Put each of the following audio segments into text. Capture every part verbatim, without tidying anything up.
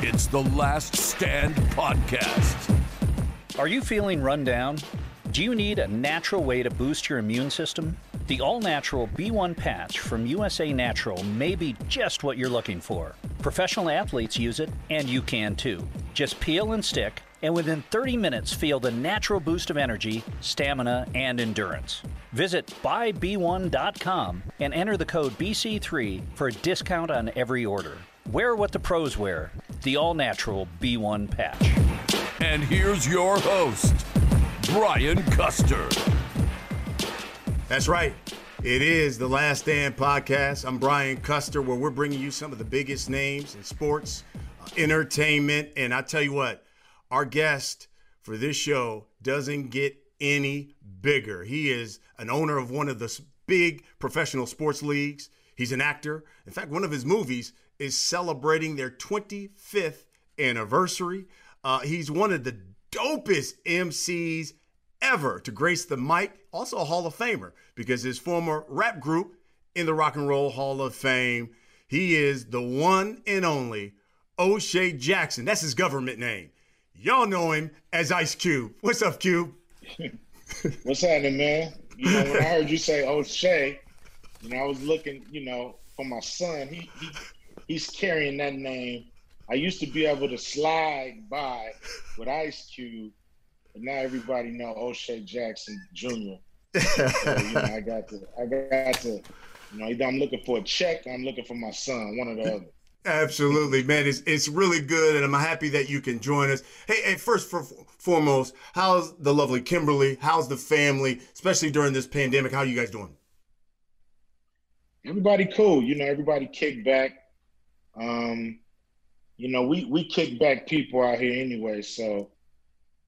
It's The Last Stand Podcast. Are you feeling run down? Do you need a natural way to boost your immune system? The all-natural B one patch from U S A Natural may be just what you're looking for. Professional athletes use it, and you can too. Just peel and stick, and within thirty minutes, feel the natural boost of energy, stamina, and endurance. Visit buy b one dot com and enter the code B C three for a discount on every order. Wear what the pros wear, the all-natural B one patch. And here's your host, Brian Custer. That's right. It is The Last Stand Podcast. I'm Brian Custer, where we're bringing you some of the biggest names in sports, uh, entertainment, and I tell you what, our guest for this show doesn't get any bigger. He is an owner of one of the big professional sports leagues. He's an actor. In fact, one of his movies is celebrating their twenty-fifth anniversary. Uh, he's one of the dopest M Cs ever to grace the mic, also a Hall of Famer, because his former rap group in the Rock and Roll Hall of Fame, he is the one and only O'Shea Jackson. That's his government name. Y'all know him as Ice Cube. What's up, Cube? What's happening, man? You know, when I heard you say O'Shea, you know, I was looking, you know, for my son. He, he He's carrying that name. I used to be able to slide by with Ice Cube, but now everybody know O'Shea Jackson Junior So, you know, I got to, I got to, you know, I'm looking for a check. I'm looking for my son, one or the other. Absolutely, man. It's it's really good, and I'm happy that you can join us. Hey, hey first for, foremost, how's the lovely Kimberly? How's the family, especially during this pandemic? How are you guys doing? Everybody cool. You know, everybody kicked back. Um, you know, we, we kick back people out here anyway, so,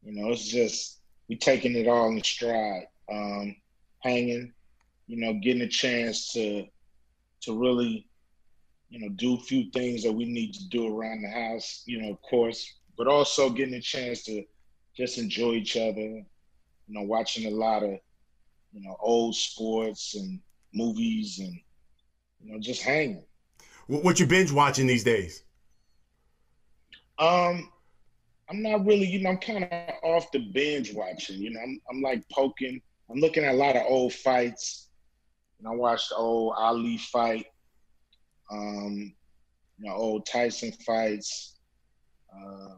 you know, it's just, we taking it all in stride, um, hanging, you know, getting a chance to, to really, you know, do a few things that we need to do around the house, you know, of course, but also getting a chance to just enjoy each other, you know, watching a lot of, you know, old sports and movies and, you know, just hanging. What you binge watching these days? Um, I'm not really, you know, I'm kind of off the binge watching. You know, I'm I'm like poking. I'm looking at a lot of old fights. And I watched the old Ali fight, um, you know, old Tyson fights, uh,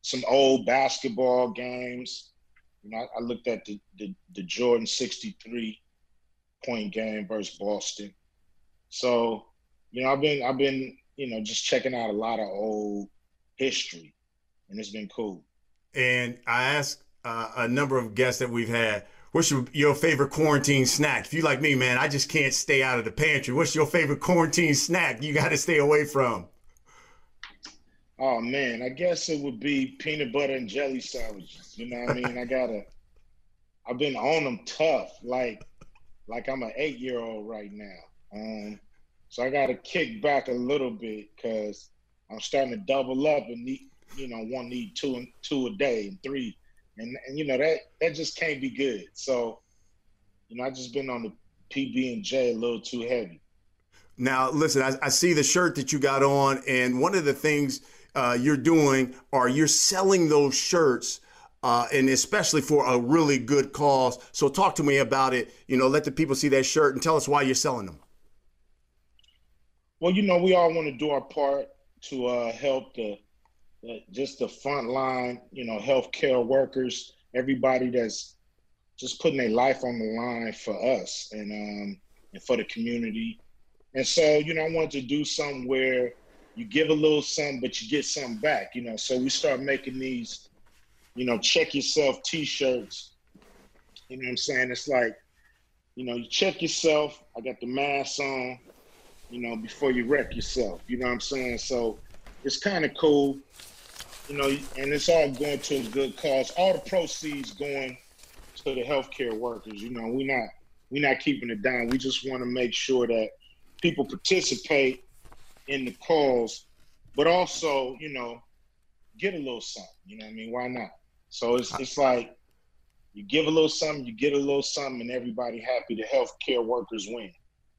some old basketball games. You know, I, I looked at the, the the Jordan sixty-three point game versus Boston. So. You know, I've been, I've been, you know, just checking out a lot of old history, and it's been cool. And I asked uh, a number of guests that we've had, what's your, your favorite quarantine snack? If you like me, man, I just can't stay out of the pantry. What's your favorite quarantine snack you got to stay away from? Oh, man, I guess it would be peanut butter and jelly sandwiches. You know what I mean? I got to – I've been on them tough, like like I'm an eight-year-old right now. Um So I got to kick back a little bit because I'm starting to double up and need, you know, one need two and two a day and three, and and you know that that just can't be good. So, you know, I just been on the P B and J a little too heavy. Now, listen, I, I see the shirt that you got on, and one of the things uh, you're doing are you're selling those shirts. Uh, and especially for a really good cause. So talk to me about it. You know, let the people see that shirt and tell us why you're selling them. Well, you know, we all want to do our part to uh, help the, the just the front line, you know, healthcare workers, everybody that's just putting their life on the line for us and um, and for the community. And so, you know, I wanted to do something where you give a little something, but you get something back, you know. So we start making these, you know, check yourself T-shirts. You know what I'm saying? It's like, you know, you check yourself. I got the mask on. you know, before you wreck yourself, you know what I'm saying? So it's kind of cool, you know, and it's all going to a good cause. All the proceeds going to the healthcare workers. You know, we not we not keeping it down. We just want to make sure that people participate in the cause, but also, you know, get a little something. You know what I mean? Why not? So it's it's like you give a little something, you get a little something, and everybody happy. The healthcare workers win.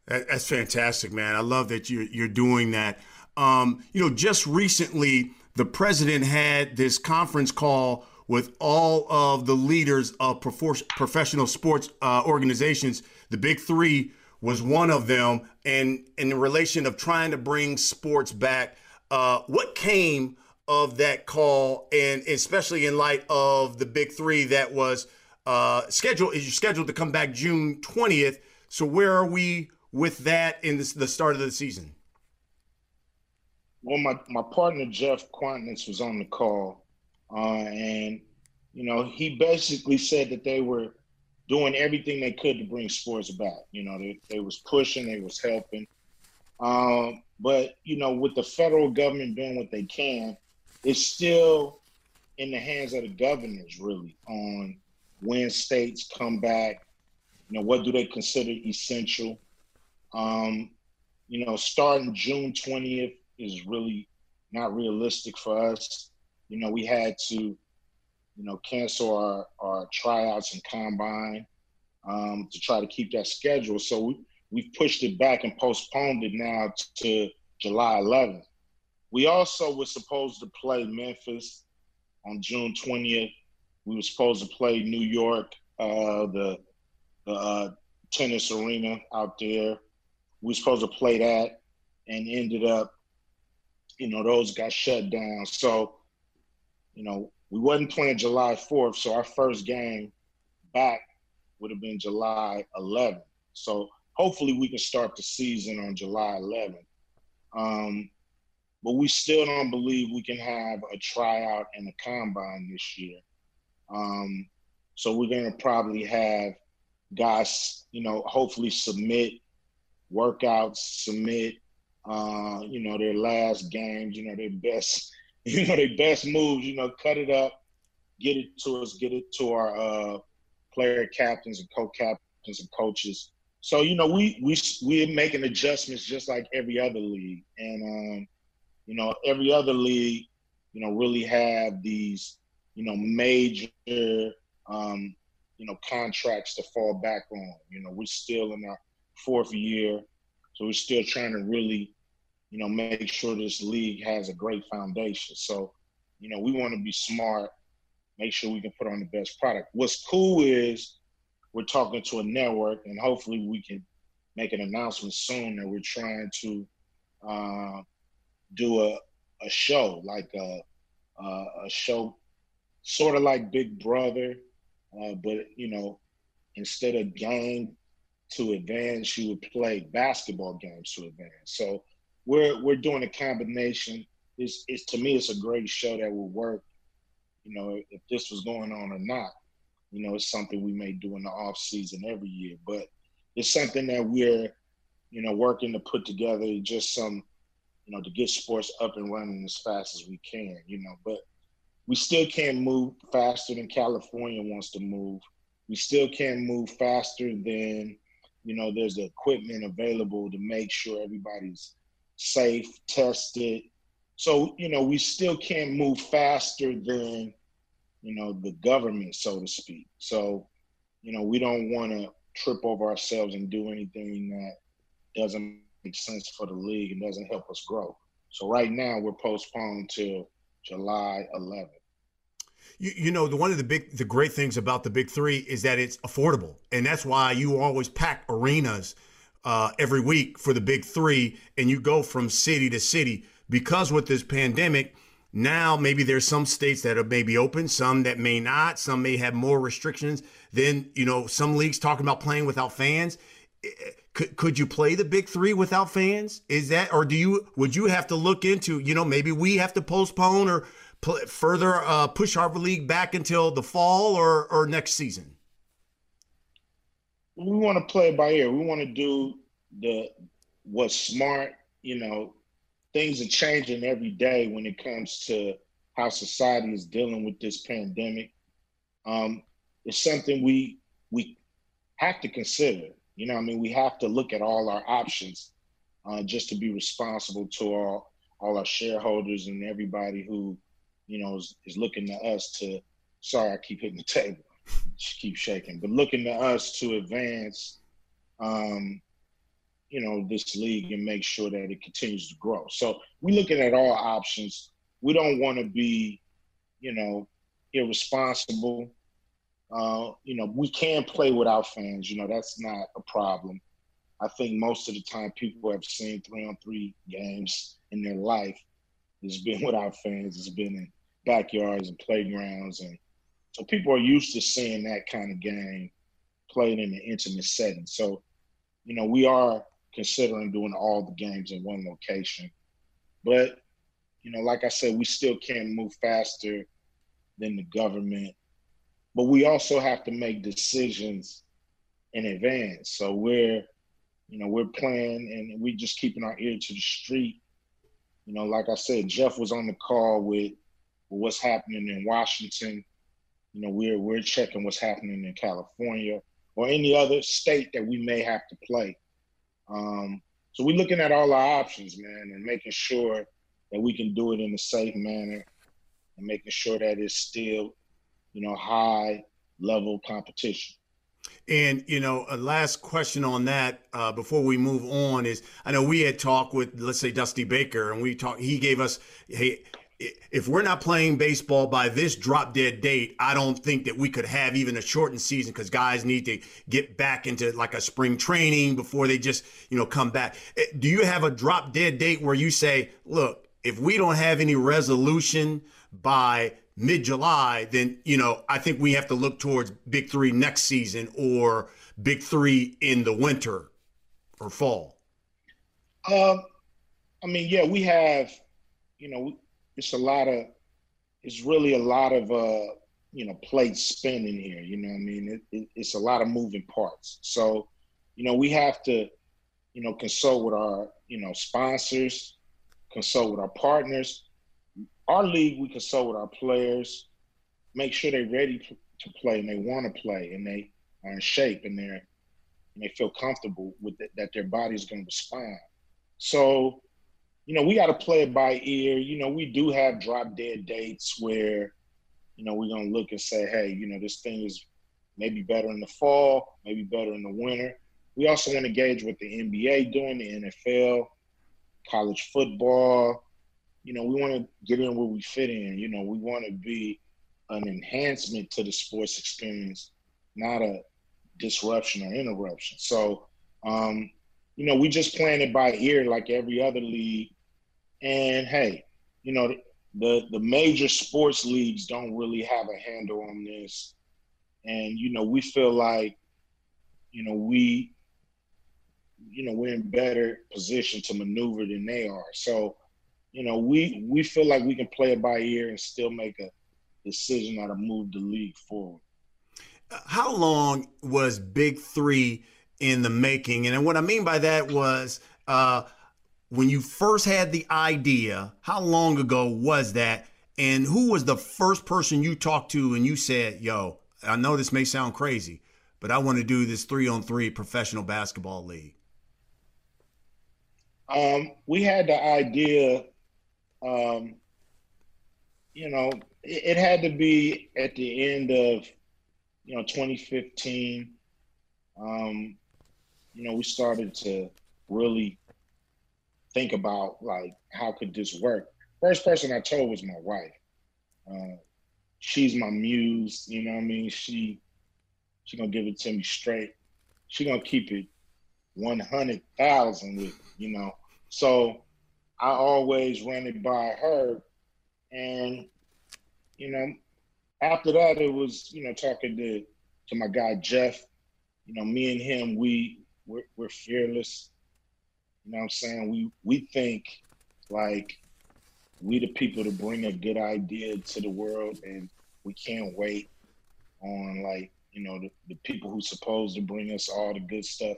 That, that's fantastic, man. I love that you're you're doing that. Um, you know, just recently, the president had this conference call with all of the leaders of prof- professional sports uh, organizations. The Big Three was one of them, and in the relation of trying to bring sports back. Uh, what came of that call, and especially in light of the Big Three that was uh, scheduled, is scheduled to come back June twentieth. So where are we with that in this, the start of the season? Well, my, my partner, Jeff Quantness, was on the call, uh, and, you know, he basically said that they were doing everything they could to bring sports back. You know, they, they was pushing, they was helping. Um, but, you know, with the federal government doing what they can, it's still in the hands of the governors, really, on when states come back, you know, what do they consider essential. Um, you know, starting June twentieth, is really not realistic for us. You know, we had to, you know, cancel our, our tryouts and combine um, to try to keep that schedule. So we, we pushed it back and postponed it now to July eleventh. We also were supposed to play Memphis on June twentieth. We were supposed to play New York, uh, the, the uh, tennis arena out there. We were supposed to play that and ended up, you know, those got shut down. So, you know, we wasn't playing July fourth, so our first game back would have been July eleventh. So hopefully we can start the season on July eleventh. Um, but we still don't believe we can have a tryout and a combine this year. Um, so we're going to probably have guys, you know, hopefully submit workouts, submit, Uh, you know, their last games, you know, their best, you know, their best moves, you know, cut it up, get it to us, get it to our uh, player captains and co-captains and coaches. So, you know, we, we, we're making adjustments just like every other league. And, um, you know, every other league, you know, really have these, you know, major, um, you know, contracts to fall back on. You know, we're still in our fourth year. So we're still trying to really, you know, make sure this league has a great foundation. So, you know, we want to be smart, make sure we can put on the best product. What's cool is we're talking to a network, and hopefully we can make an announcement soon that we're trying to uh, do a a show, like a, a, a show sort of like Big Brother, uh, but, you know, instead of game to advance, you would play basketball games to advance. So we're we're doing a combination. It's, it's to me, it's a great show that will work, you know, if this was going on or not. You know, it's something we may do in the off season every year, but it's something that we're, you know, working to put together, just some, you know, to get sports up and running as fast as we can, you know, but we still can't move faster than California wants to move. We still can't move faster than, you know, there's the equipment available to make sure everybody's safe, tested. So, you know, we still can't move faster than, you know, the government, so to speak. So, you know, we don't want to trip over ourselves and do anything that doesn't make sense for the league and doesn't help us grow. So right now we're postponed till July eleventh. You, you know, the one of the big, the great things about the Big Three is that it's affordable. And that's why you always pack arenas uh, every week for the Big Three, and you go from city to city. Because with this pandemic, now maybe there's some states that are maybe open, some that may not, some may have more restrictions. Then, you know, some leagues talking about playing without fans. Could could you play the Big Three without fans? Is that, or do you, would you have to look into, you know, maybe we have to postpone or further uh, push our league back until the fall or, or next season? We want to play it by ear. We want to do the was smart. You know, things are changing every day when it comes to how society is dealing with this pandemic. Um, it's something we we have to consider. You know what I mean? We have to look at all our options uh, just to be responsible to all, all our shareholders and everybody who, you know, is, is looking to us to, sorry, I keep hitting the table, just keep shaking, but looking to us to advance, um, you know, this league and make sure that it continues to grow. So we're looking at all options. We don't want to be, you know, irresponsible. Uh, you know, we can play without fans. You know, that's not a problem. I think most of the time people have seen three-on-three games in their life. It's been without fans. It's been in backyards and playgrounds. And so people are used to seeing that kind of game played in an intimate setting. So, you know, we are considering doing all the games in one location. But, you know, like I said, we still can move faster than the government. But we also have to make decisions in advance. So we're, you know, we're playing and we're just keeping our ear to the street. You know, like I said, Jeff was on the call with what's happening in Washington. You know, we're we're checking what's happening in California or any other state that we may have to play. Um, so we're looking at all our options, man, and making sure that we can do it in a safe manner and making sure that it's still, you know, high level competition. And, you know, a last question on that uh, before we move on is, I know we had talked with, let's say, Dusty Baker, and we talked, he gave us, hey, if we're not playing baseball by this drop dead date, I don't think that we could have even a shortened season because guys need to get back into like a spring training before they just, you know, come back. Do you have a drop dead date where you say, look, if we don't have any resolution by mid-July, then, you know, I think we have to look towards Big Three next season or Big Three in the winter or fall? Um, I mean, yeah, we have, you know, it's a lot of, it's really a lot of, uh, you know, plates spinning here. You know what I mean? It, it, it's a lot of moving parts. So, you know, we have to, you know, consult with our, you know, sponsors, consult with our partners. Our league, we consult with our players, make sure they're ready to play and they want to play and they are in shape and they're and they feel comfortable with it, that their body is going to respond. So, you know, we got to play it by ear. You know, we do have drop dead dates where, you know, we're going to look and say, hey, you know, this thing is maybe better in the fall, maybe better in the winter. We also want to gauge what the N B A doing, the N F L, college football. You know, we want to get in where we fit in. You know, we want to be an enhancement to the sports experience, not a disruption or interruption. So, um, you know, we just playing it by ear like every other league. And, hey, you know, the, the major sports leagues don't really have a handle on this. And, you know, we feel like, you know, we, you know, we're in better position to maneuver than they are. So, you know, we, we feel like we can play it by ear and still make a decision how to move the league forward. How long was Big Three in the making? And what I mean by that was uh, when you first had the idea, how long ago was that? And who was the first person you talked to and you said, yo, I know this may sound crazy, but I want to do this three-on-three professional basketball league? Um, we had the idea... Um, you know, it, it had to be at the end of, you know, twenty fifteen. Um, you know, we started to really think about, like, how could this work? First person I told was my wife. Uh, she's my muse, you know what I mean? She, she gonna give it to me straight. She gonna keep it one hundred thousand with me, you know? So, I always ran it by her, and, you know, after that, it was, you know, talking to, to my guy, Jeff, you know, me and him, we, we're, we're fearless, you know what I'm saying? We, we think, like, we the people to bring a good idea to the world, and we can't wait on, like, you know, the, the people who supposed to bring us all the good stuff.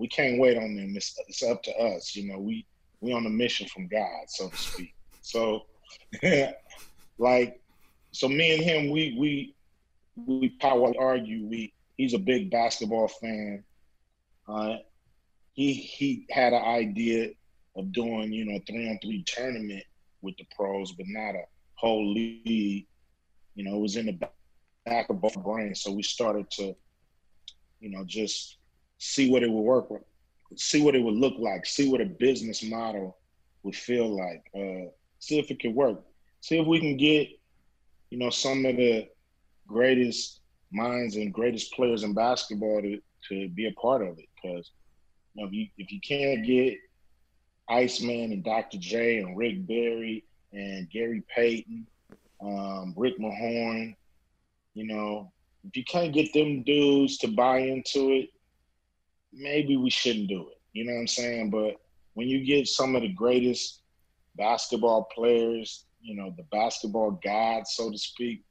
we can't wait on them. It's, it's up to us. You know, we, we on a mission from God, so to speak. So like, so me and him, we, we, we power argue. We, he's a big basketball fan. Uh, he, he had an idea of doing, you know, a three on three tournament with the pros, but not a whole league. You know, it was in the back of our brain. So we started to, you know, just see what it would work with, see what it would look like, see what a business model would feel like, uh, see if it could work, see if we can get, you know, some of the greatest minds and greatest players in basketball to, to be a part of it. Because, you know, if you, if you can't get Iceman and Doctor J and Rick Barry and Gary Payton, um, Rick Mahorn, you know, if you can't get them dudes to buy into it, maybe we shouldn't do it. You know what I'm saying? But when you get some of the greatest basketball players, you know, the basketball gods, so to speak,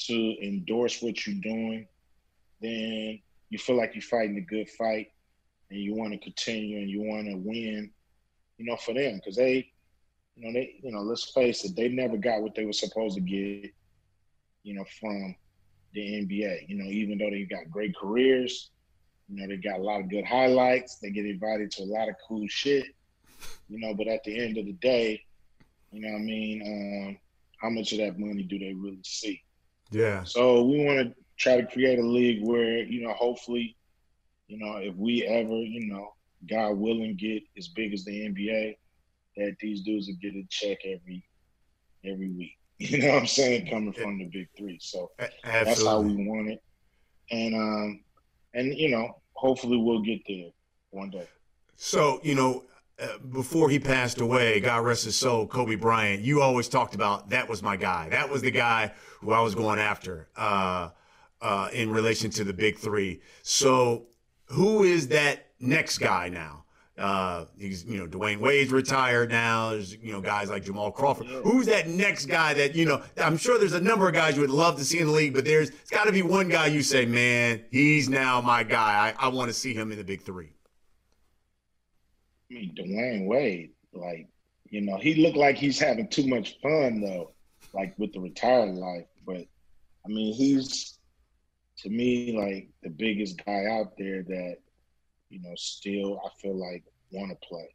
to endorse what you're doing, then you feel like you're fighting a good fight and you want to continue and you want to win, you know, for them. Because they, you know, they, you know, let's face it, they never got what they were supposed to get, you know, from the N B A. You know, even though they got great careers, you know, they got a lot of good highlights, they get invited to a lot of cool shit, you know, but at the end of the day, you know what I mean, um, how much of that money do they really see? Yeah. So we want to try to create a league where, you know, hopefully, you know, if we ever, you know, God willing, get as big as the N B A, that these dudes would get a check every every week. You know what I'm saying? Coming from the Big Three. So Absolutely. That's how we want it. And, um, and you know, hopefully we'll get there one day. So, you know, uh, before he passed away, God rest his soul, Kobe Bryant, you always talked about that was my guy. That was the guy who I was going after uh, uh, in relation to the Big Three. So who is that next guy now? Uh, he's, you know, Dwayne Wade's retired now. There's, you know, guys like Jamal Crawford. Yeah. Who's that next guy that, you know, I'm sure there's a number of guys you would love to see in the league, but there's it's got to be one guy you say, man, he's now my guy. I, I want to see him in the Big Three. I mean, Dwayne Wade, like, you know, he looked like he's having too much fun, though, like with the retired life. But, I mean, he's, to me, like the biggest guy out there that, you know, still I feel like want to play,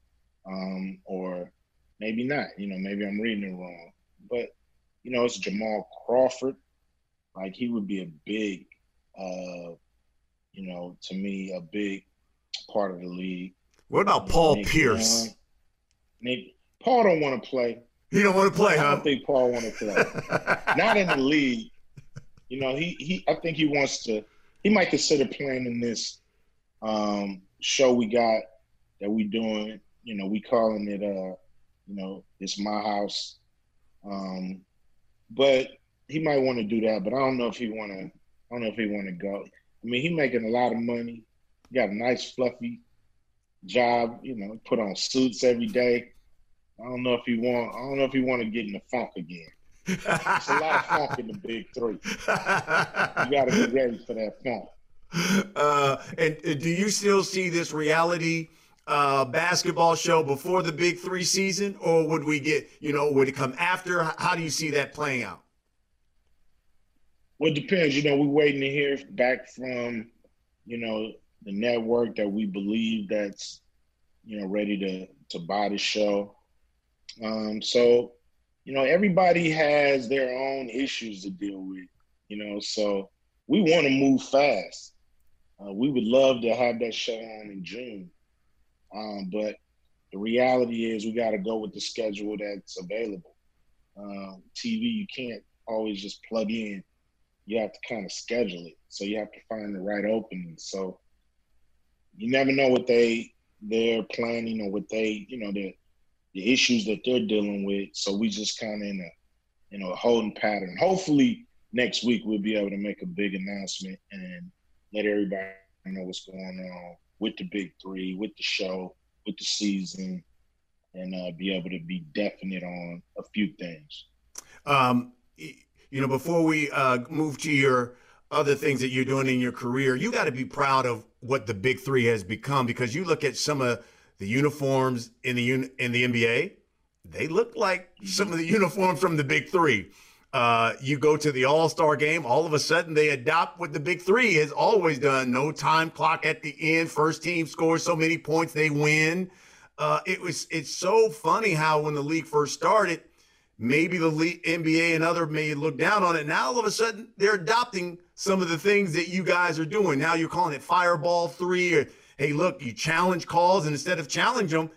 um, or maybe not. You know, maybe I'm reading it wrong. But, you know, it's Jamal Crawford. Like, he would be a big, uh, you know, to me, a big part of the league. What about Paul Nick Pierce? Young, Nick, Paul don't want to play. He don't want to play, huh? I don't think Paul want to play. Not in the league. You know, he, he I think he wants to – he might consider playing in this – um show we got that we doing, you know, we calling it uh you know, It's My House. Um but he might want to do that, but I don't know if he wanna I don't know if he wanna go. I mean, he making a lot of money. He got a nice fluffy job, you know, put on suits every day. I don't know if he want I don't know if he wanna get in the funk again. It's a lot of funk in the Big Three. You gotta be ready for that funk. Uh, and, and do you still see this reality uh, basketball show before the Big Three season, or would we get, you know, would it come after? How do you see that playing out? Well, it depends. You know, we're waiting to hear back from, you know, the network that we believe that's, you know, ready to, to buy the show. Um, so, you know, everybody has their own issues to deal with, you know, so we want to move fast. Uh, we would love to have that show on in June, um, but the reality is we got to go with the schedule that's available. Uh, T V, you can't always just plug in. You have to kind of schedule it, so you have to find the right opening. So you never know what they, they're planning or what they, you know, the, the issues that they're dealing with, so we just kind of in a, you know, a holding pattern. Hopefully next week we'll be able to make a big announcement and let everybody know what's going on with the Big Three, with the show, with the season, and uh, be able to be definite on a few things. Um, you know, before we uh, move to your other things that you're doing in your career, you got to be proud of what the Big Three has become, because you look at some of the uniforms in the un- in the N B A, they look like some of the uniforms from the Big Three. Uh, you go to the All-Star game, all of a sudden they adopt what the Big Three has always done. No time clock at the end. First team scores so many points, they win. Uh, it was it's so funny how when the league first started, maybe the league, N B A and other may look down on it. Now all of a sudden they're adopting some of the things that you guys are doing. Now you're calling it Fireball Three, or hey, look, you challenge calls, and instead of challenge them,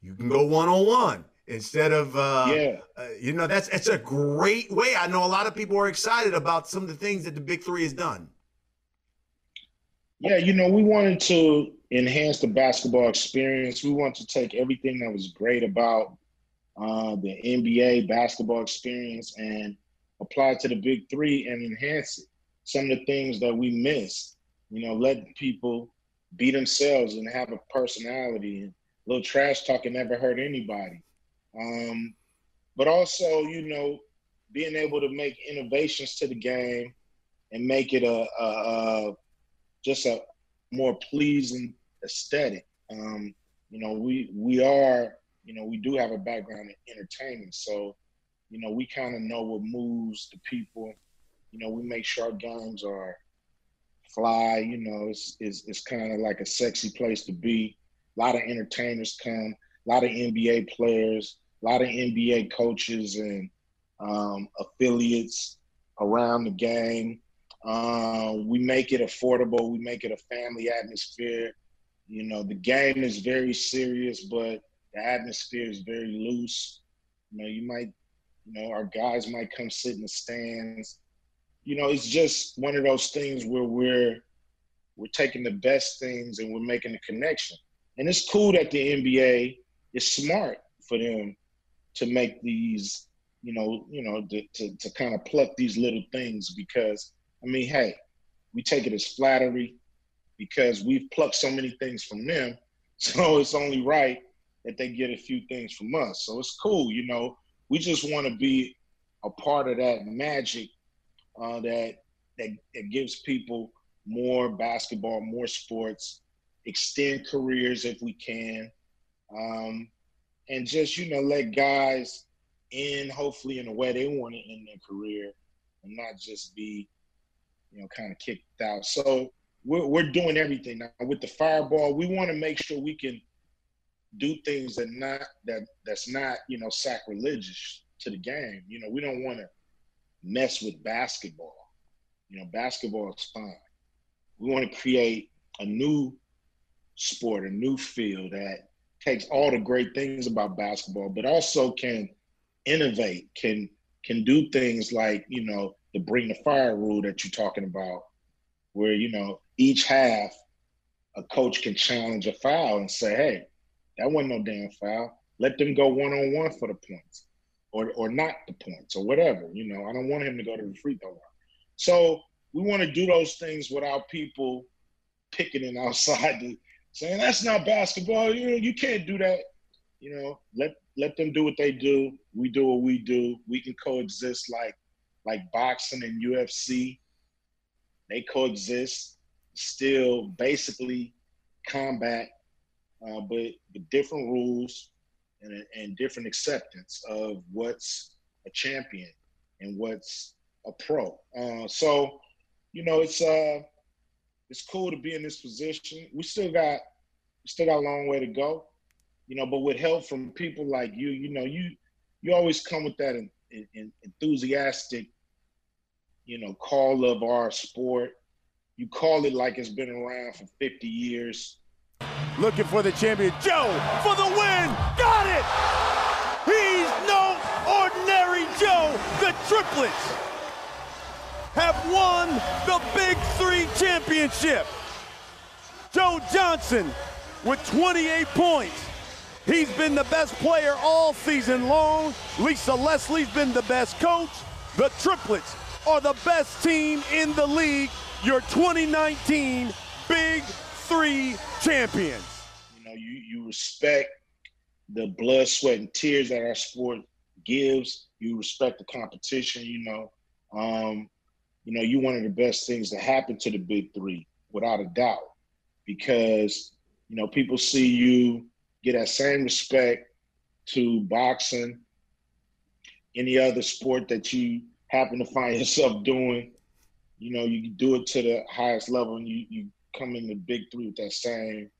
you can go one-on-one. Instead of, uh, yeah. uh, you know, that's that's a great way. I know a lot of people are excited about some of the things that the Big Three has done. Yeah, you know, we wanted to enhance the basketball experience. We wanted to take everything that was great about uh, the N B A basketball experience and apply it to the Big Three and enhance it. Some of the things that we missed, you know, letting people be themselves and have a personality, and a little trash talking never hurt anybody. Um, but also, you know, being able to make innovations to the game and make it a, a, a just a more pleasing aesthetic. Um, you know, we we are, you know, we do have a background in entertainment. So, you know, we kind of know what moves the people. You know, we make sure our games are fly. You know, it's, it's, it's kind of like a sexy place to be. A lot of entertainers come, a lot of N B A players, a lot of N B A coaches and um, affiliates around the game. Uh, we make it affordable. We make it a family atmosphere. You know, the game is very serious, but the atmosphere is very loose. You know, you might, you know, our guys might come sit in the stands. You know, it's just one of those things where we're we're taking the best things and we're making a connection. And it's cool that the N B A is smart for them to make these, you know, you know, to, to, to kind of pluck these little things, because, I mean, hey, we take it as flattery because we've plucked so many things from them. So it's only right that they get a few things from us. So it's cool, you know. We just want to be a part of that magic uh, that, that that gives people more basketball, more sports, extend careers if we can, um, and just, you know, let guys end hopefully in a way they want to end their career and not just be, you know, kind of kicked out. So we're, we're doing everything. Now with the Fireball, we want to make sure we can do things that not that that's not, you know, sacrilegious to the game. You know, we don't want to mess with basketball. You know, basketball is fine. We want to create a new sport, a new field that takes all the great things about basketball, but also can innovate, can can do things like, you know, the bring the fire rule that you're talking about, where, you know, each half a coach can challenge a foul and say, hey, that wasn't no damn foul. Let them go one-on-one for the points, or or not the points, or whatever. You know, I don't want him to go to the free throw line. So we want to do those things without people picketing outside the saying that's not basketball. You know, you can't do that. You know, let let them do what they do. We do what we do. We can coexist like like boxing and U F C. They coexist, still basically combat, uh, but with different rules and and different acceptance of what's a champion and what's a pro. Uh, so, you know, it's uh. It's cool to be in this position. We still got, we still got a long way to go, you know. But with help from people like you, you know, you you always come with that in, in, enthusiastic, you know, call of our sport. You call it like it's been around for fifty years. Looking for the champion, Joe for the win. Got it. He's no ordinary Joe. The triplets have won the Big Three championship. Joe Johnson with twenty-eight points. He's been the best player all season long. Lisa Leslie's been the best coach. The triplets are the best team in the league. Your twenty nineteen Big Three champions. You know, you, you respect the blood, sweat, and tears that our sport gives. You respect the competition, you know. Um, you know, you're one of the best things that happened to the Big Three, without a doubt, because, you know, people see you get that same respect to boxing, any other sport that you happen to find yourself doing. You know, you do it to the highest level, and you, you come in the Big Three with that same,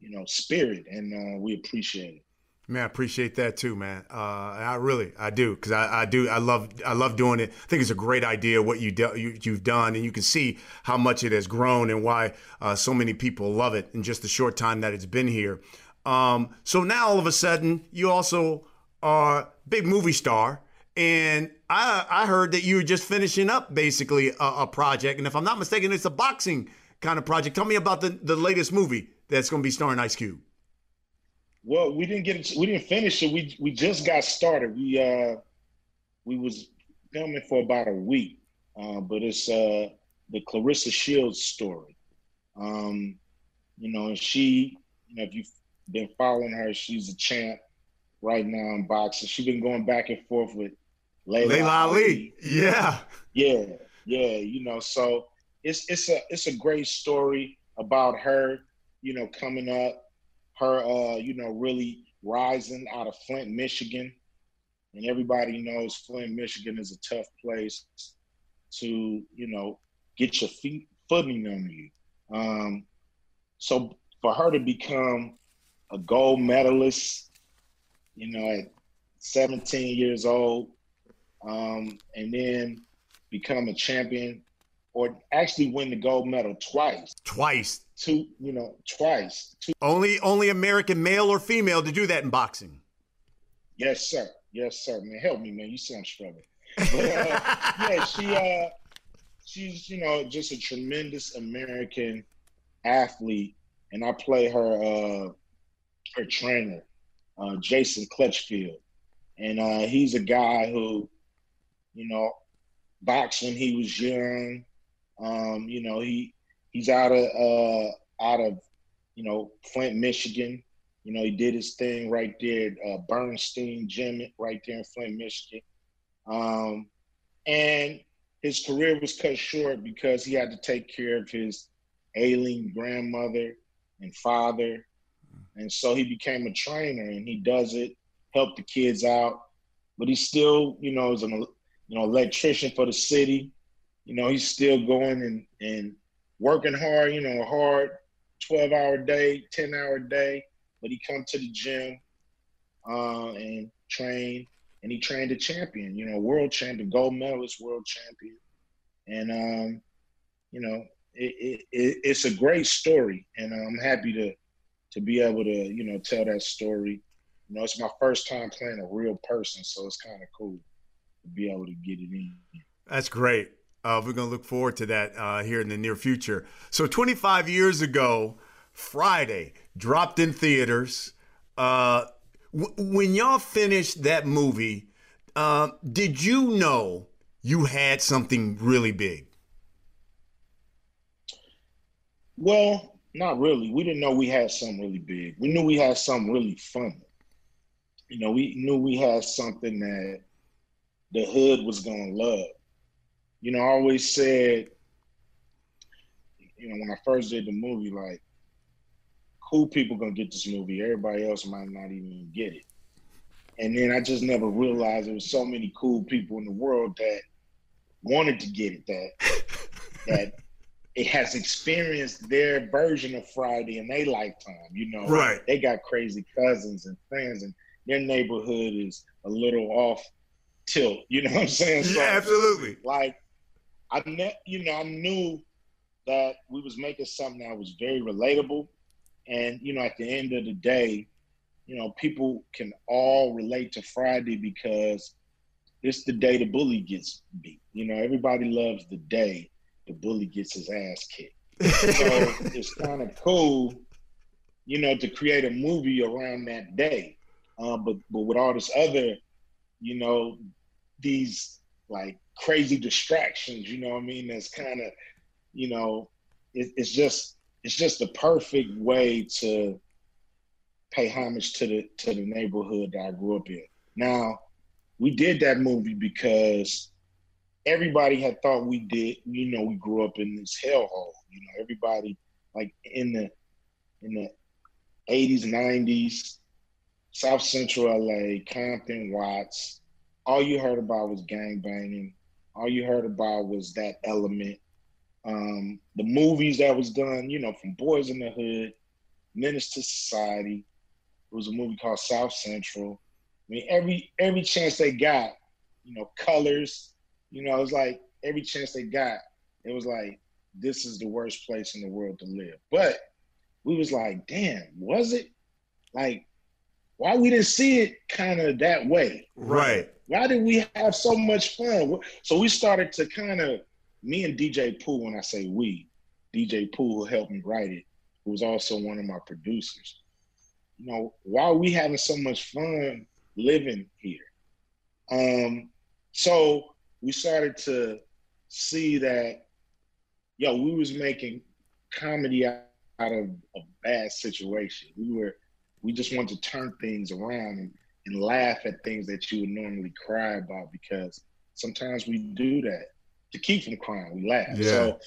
you know, spirit, and uh, we appreciate it. Man, I appreciate that too, man. Uh, I really, I do, because I, I do, I love, I love doing it. I think it's a great idea what you do, you, you've done, and you can see how much it has grown and why uh, so many people love it in just the short time that it's been here. Um, so now all of a sudden, you also are a big movie star, and I, I heard that you were just finishing up basically a, a project, and if I'm not mistaken, it's a boxing kind of project. Tell me about the, the latest movie that's going to be starring Ice Cube. Well, we didn't get it, we didn't finish it. We we just got started. We uh, we was filming for about a week, uh, but it's uh, the Clarissa Shields story. Um, you know, and she, you know, if you've been following her, she's a champ right now in boxing. She's been going back and forth with Layla, Layla Ali. Ali. Yeah, yeah, yeah. You know, so it's it's a it's a great story about her, you know, coming up. Her, uh, you know, really rising out of Flint, Michigan. And everybody knows Flint, Michigan is a tough place to, you know, get your feet footing on you. Um, so for her to become a gold medalist, you know, at seventeen years old, um, and then become a champion, or actually win the gold medal twice. Twice. Two, you know, twice. Two. Only, only American male or female to do that in boxing. Yes, sir. Yes, sir. Man, help me, man. You sound struggling. But, uh, yeah, she, uh, she's, you know, just a tremendous American athlete, and I play her, uh, her trainer, uh, Jason Clutchfield, and uh, he's a guy who, you know, boxed when he was young. Um, you know, he he's out of uh, out of you know Flint, Michigan. You know, he did his thing right there at uh, Bernstein Gym right there in Flint, Michigan. Um, and his career was cut short because he had to take care of his ailing grandmother and father, and so he became a trainer, and he does it, help the kids out, but he still, you know, is an you know electrician for the city. You know, he's still going and, and working hard, you know, a hard twelve-hour day, ten-hour day. But he come to the gym uh, and train, and he trained a champion, you know, world champion, gold medalist, world champion. And, um, you know, it, it, it, it's a great story, and I'm happy to to be able to, you know, tell that story. You know, it's my first time playing a real person, so it's kind of cool to be able to get it in. That's great. Uh, we're going to look forward to that uh, here in the near future. So twenty-five years ago, Friday, dropped in theaters. Uh, w- when y'all finished that movie, uh, did you know you had something really big? Well, not really. We didn't know we had something really big. We knew we had something really fun. You know, we knew we had something that the hood was going to love. You know, I always said, you know, when I first did the movie, like, cool people gonna get this movie. Everybody else might not even get it. And then I just never realized there was so many cool people in the world that wanted to get it, that that it has experienced their version of Friday in their lifetime, you know. Right. They got crazy cousins and friends, and their neighborhood is a little off tilt, you know what I'm saying? So, yeah, absolutely. Like, I ne- you know, I knew that we was making something that was very relatable. And, you know, at the end of the day, you know, people can all relate to Friday because it's the day the bully gets beat. You know, everybody loves the day the bully gets his ass kicked. So it's kind of cool, you know, to create a movie around that day. Uh, but, but with all this other, you know, these, like, crazy distractions, you know what I mean? That's kind of, you know, it, it's just it's just the perfect way to pay homage to the to the neighborhood that I grew up in. Now, we did that movie because everybody had thought we did, you know, we grew up in this hellhole. You know, everybody, like in the in the eighties, nineties, South Central L A, Compton, Watts, all you heard about was gangbanging. All you heard about was that element. Um, the movies that was done, you know, from Boys in the Hood, Menace to Society. There was a movie called South Central. I mean, every every chance they got, you know, Colors, you know, it was like every chance they got, it was like, this is the worst place in the world to live. But we was like, damn, was it? Like, why we didn't see it kind of that way? Right. Why did we have so much fun? So we started to kind of, me and D J Pooh, when I say we, D J Pooh helped me write it, who was also one of my producers. You know, why are we having so much fun living here? Um, so we started to see that, yo, we was making comedy out of a bad situation. We were, we just wanted to turn things around and, and laugh at things that you would normally cry about, because sometimes we do that to keep from crying. We laugh. Yeah. So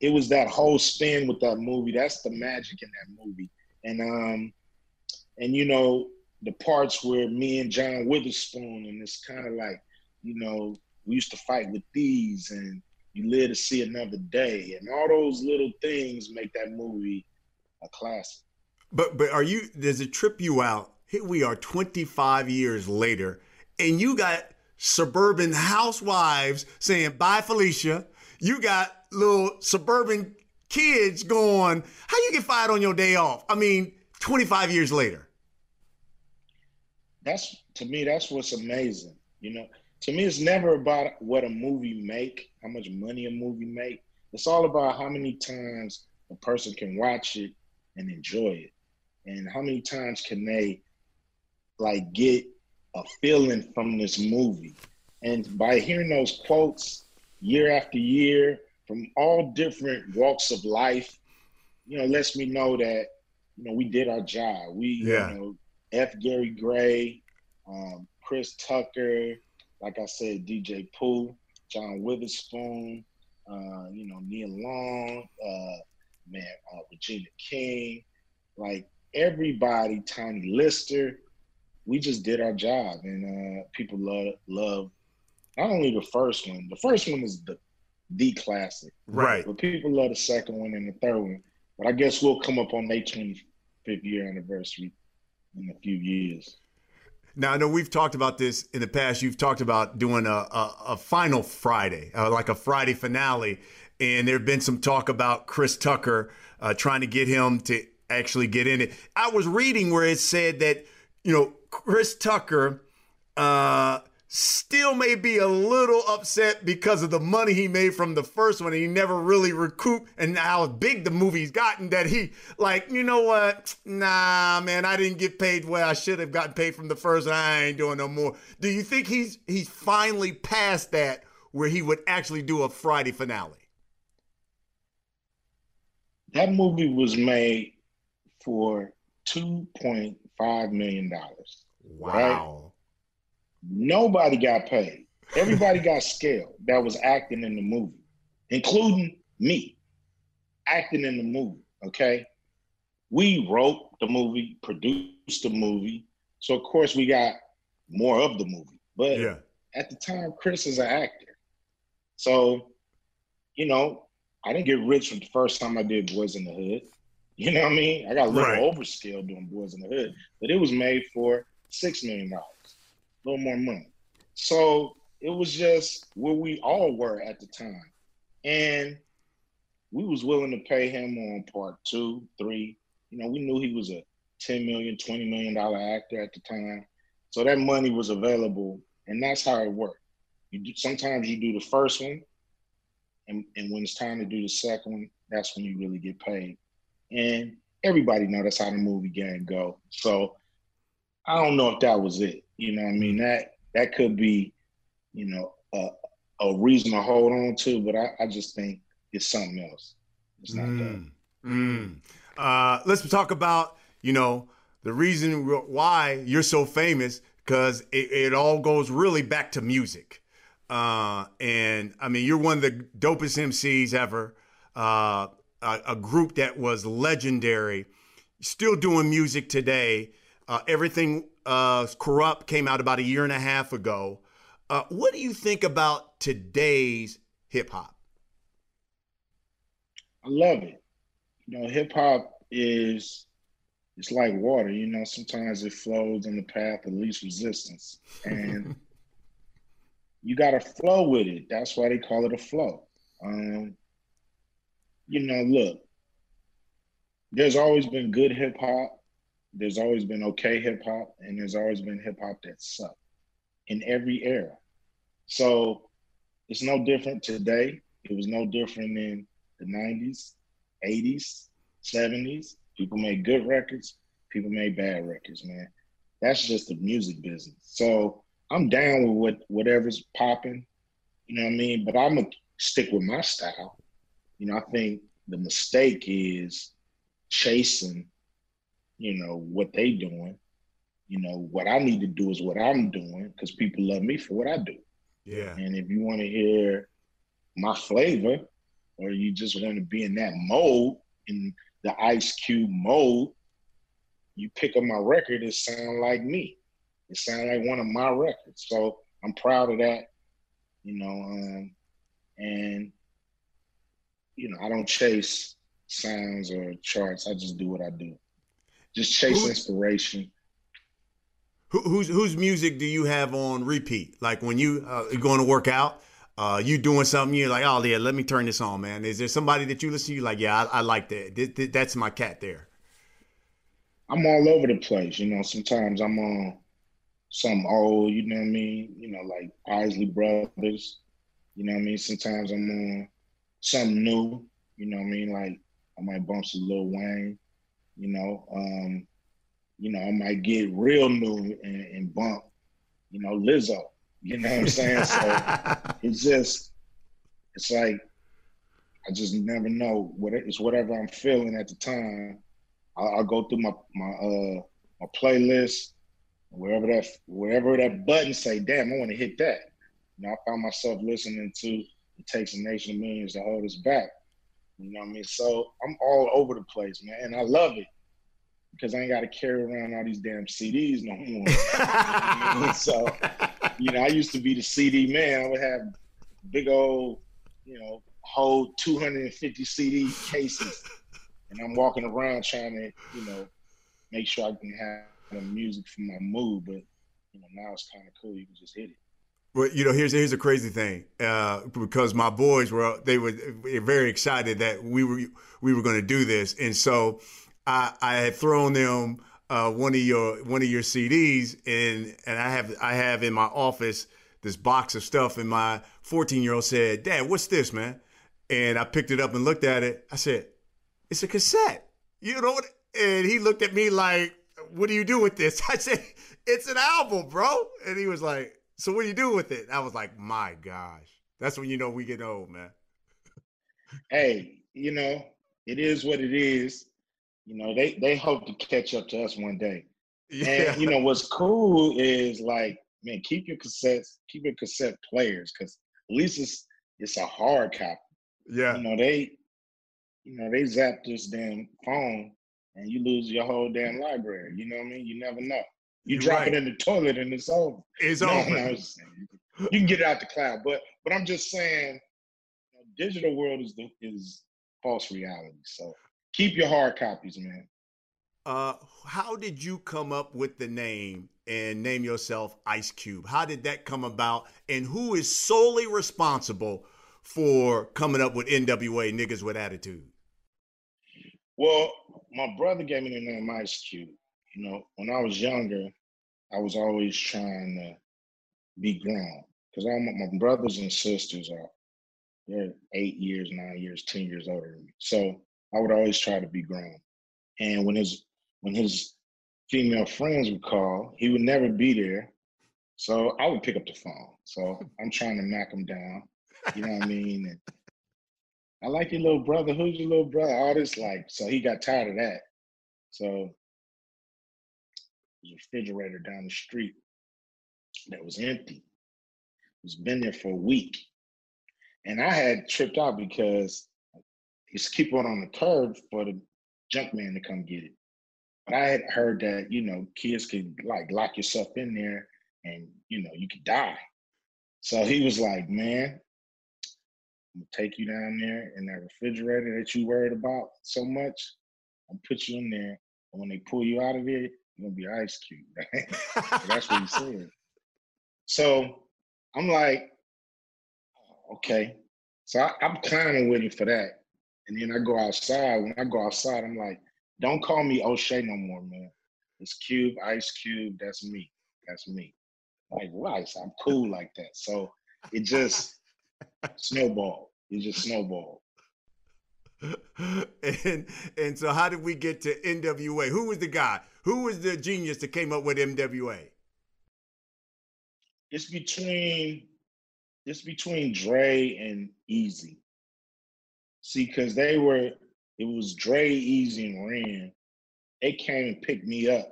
it was that whole spin with that movie. That's the magic in that movie. And, um, and you know, the parts where me and John Witherspoon, and it's kind of like, you know, we used to fight with these, and you live to see another day, and all those little things make that movie a classic. But but are you, does it trip you out? Here we are twenty-five years later, and you got suburban housewives saying, bye, Felicia. You got little suburban kids going, how you get fired on your day off? I mean, twenty-five years later. That's, to me, that's what's amazing. You know, to me, it's never about what a movie make, how much money a movie make. It's all about how many times a person can watch it and enjoy it. And how many times can they, like, get a feeling from this movie? And by hearing those quotes year after year from all different walks of life, you know, lets me know that, you know, we did our job. We, yeah. you know, F. Gary Gray, um, Chris Tucker, like I said, D J Pooh, John Witherspoon, uh, you know, Nia Long, uh, man, uh, Regina King, like everybody, Tiny Lister, we just did our job, and uh, people love love not only the first one. The first one is the the classic, right? But people love the second one and the third one. But I guess we'll come up on their twenty-fifth year anniversary in a few years. Now, I know we've talked about this in the past. You've talked about doing a, a, a final Friday, uh, like a Friday finale. And there have been some talk about Chris Tucker uh, trying to get him to actually get in it. I was reading where it said that, you know, Chris Tucker uh, still may be a little upset because of the money he made from the first one. And he never really recouped, and how big the movie's gotten, that he like, you know what? Nah, man, I didn't get paid what I should have gotten paid from the first. I ain't doing no more. Do you think he's he's finally past that where he would actually do a Friday finale? That movie was made for two point five million dollars. Wow. Right? Nobody got paid. Everybody got scaled that was acting in the movie, including me, acting in the movie, okay? We wrote the movie, produced the movie, so of course we got more of the movie. But yeah. at the time, Chris is an actor. So, you know, I didn't get rich from the first time I did Boys in the Hood. You know what I mean? I got a little right. overscaled doing Boys in the Hood, but it was made for six million dollars, a little more money. So it was just where we all were at the time. And we was willing to pay him on part two, three. You know, we knew he was a ten million dollars, twenty million dollars actor at the time. So that money was available, and that's how it worked. You do, sometimes you do the first one, And, and when it's time to do the second one, that's when you really get paid. And everybody know that's how the movie game go. So I don't know if that was it. You know what I mean? That that could be, you know, a, a reason to hold on to, but I, I just think it's something else. It's not mm, that. Mm. Uh, let's talk about, you know, the reason why you're so famous, because it, it all goes really back to music. Uh, and I mean, you're one of the dopest M Cs ever. Uh, a, a group that was legendary, still doing music today. Uh, everything uh, Corrupt came out about a year and a half ago. Uh, what do you think about today's hip hop? I love it. You know, hip hop is, it's like water, you know, sometimes it flows in the path of least resistance. And you got to flow with it. That's why they call it a flow. Um, you know, look, there's always been good hip hop. There's always been okay hip hop. And there's always been hip hop that sucked in every era. So it's no different today. It was no different in the nineties, eighties, seventies. People made good records. People made bad records, man. That's just the music business. So I'm down with what, whatever's popping, you know what I mean? But I'm going to stick with my style. You know, I think the mistake is chasing, you know, what they doing. You know, what I need to do is what I'm doing because people love me for what I do. Yeah. And if you want to hear my flavor or you just want to be in that mode, in the Ice Cube mode, you pick up my record, it sound like me. It sound like one of my records. So I'm proud of that, you know, um, and, you know, I don't chase sounds or charts. I just do what I do. Just chase who's, inspiration. Who, who's, whose music do you have on repeat? Like when you, uh, you're going to work out, Uh, you doing something, you're like, oh, yeah, let me turn this on, man. Is there somebody that you listen to? You're like, yeah, I, I like that. Th- th- that's my cat there. I'm all over the place. You know, sometimes I'm on something old, you know what I mean? You know, like Isley Brothers, you know what I mean? Sometimes I'm on something new, you know what I mean? Like I might bump some Lil Wayne, you know. Um, you know, I might get real new and, and bump, you know, Lizzo. You know what I'm saying? So it's just, it's like, I just never know what it, it's whatever I'm feeling at the time. I'll, I'll go through my my uh my playlist, wherever that wherever that button say, damn, I want to hit that. You know, I found myself listening to "It Takes a Nation of Millions to Hold Us Back." You know what I mean? So I'm all over the place, man, and I love it because I ain't got to carry around all these damn C Ds no more. You know, so. You know, I used to be the C D man. I would have big old, you know, whole two hundred fifty C D cases. And I'm walking around trying to, you know, make sure I can have the music for my mood. But, you know, now it's kind of cool. You can just hit it. Well, you know, here's here's a crazy thing. Uh, because my boys were, they were very excited that we were we were going to do this. And so I, I had thrown them Uh, one of your one of your C Ds, and and I have I have in my office this box of stuff, and my fourteen-year-old said, "Dad, what's this, man?" And I picked it up and looked at it. I said, "It's a cassette." You know what? And he looked at me like, "What do you do with this?" I said, "It's an album, bro." And he was like, "So what do you do with it?" And I was like, "My gosh, that's when you know we get old, man." Hey, you know, it is what it is. You know, they, they hope to catch up to us one day. Yeah. And, you know, what's cool is, like, man, keep your cassettes, keep your cassette players, because at least it's, it's a hard copy. Yeah. You know, they, you know, they zap this damn phone, and you lose your whole damn library. You know what I mean? You never know. You You're drop right. it in the toilet, and it's over. It's no, over. No, it's, you can get it out the cloud. But but I'm just saying, you know, digital world is the, is false reality, so. Keep your hard copies, man. Uh, how did you come up with the name and name yourself Ice Cube? How did that come about? And who is solely responsible for coming up with N W A Niggas with Attitude? Well, my brother gave me the name Ice Cube. You know, when I was younger, I was always trying to be grown. Because all my, my brothers and sisters are, they're eight years, nine years, ten years older than me. So I would always try to be grown. And when his when his female friends would call, he would never be there. So I would pick up the phone. So I'm trying to knock him down. You know what I mean? And I like your little brother. Who's your little brother? All this, like, so he got tired of that. So there's a refrigerator down the street that was empty. was been there for a week. And I had tripped out because he's keeping on the curb for the junk man to come get it. But I had heard that, you know, kids can like lock yourself in there and, you know, you could die. So he was like, man, I'm gonna take you down there in that refrigerator that you worried about so much. I'm gonna put you in there. And when they pull you out of it, you're gonna be Ice Cube, right? That's what he said. So I'm like, okay. So I, I'm clowning with him for that. And then I go outside. When I go outside, I'm like, don't call me O'Shea no more, man. It's Cube, Ice Cube, that's me. That's me. Like, right, so I'm cool like that. So it just snowballed. It just snowballed. And and so how did we get to N W A? Who was the guy? Who was the genius that came up with N W A? It's between it's between Dre and Eazy. See, because they were, it was Dre, Eazy, and Ren. They came and picked me up.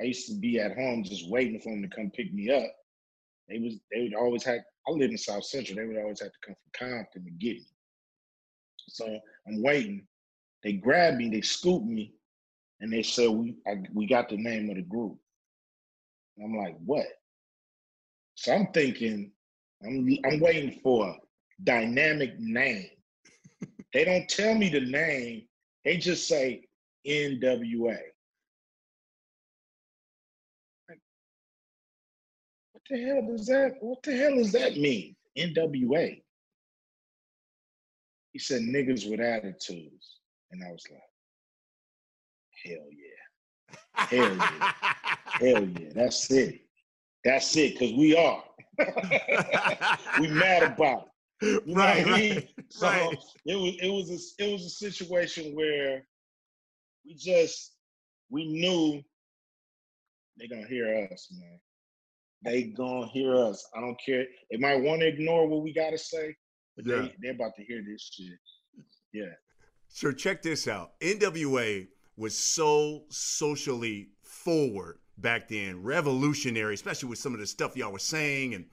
I used to be at home just waiting for them to come pick me up. They was they would always have, I lived in South Central, they would always have to come from Compton to get me. So I'm waiting. They grabbed me, they scooped me, and they said, we I, we got the name of the group. And I'm like, what? So I'm thinking, I'm I'm waiting for a dynamic name. They don't tell me the name, they just say N W A. What the hell does that, what the hell does that mean? N W A. He said, niggas with attitudes. And I was like, hell yeah. Hell yeah. Hell yeah. That's it. That's it. Cause we are. We mad about it. You right, know what I mean? Right, so right. it was it was a it was a situation where we just we knew they're gonna hear us, man. They gonna hear us. I don't care. They might want to ignore what we gotta say, but yeah. they, they're about to hear this shit. Yeah. So check this out. N W A was so socially forward back then, revolutionary, especially with some of the stuff y'all were saying and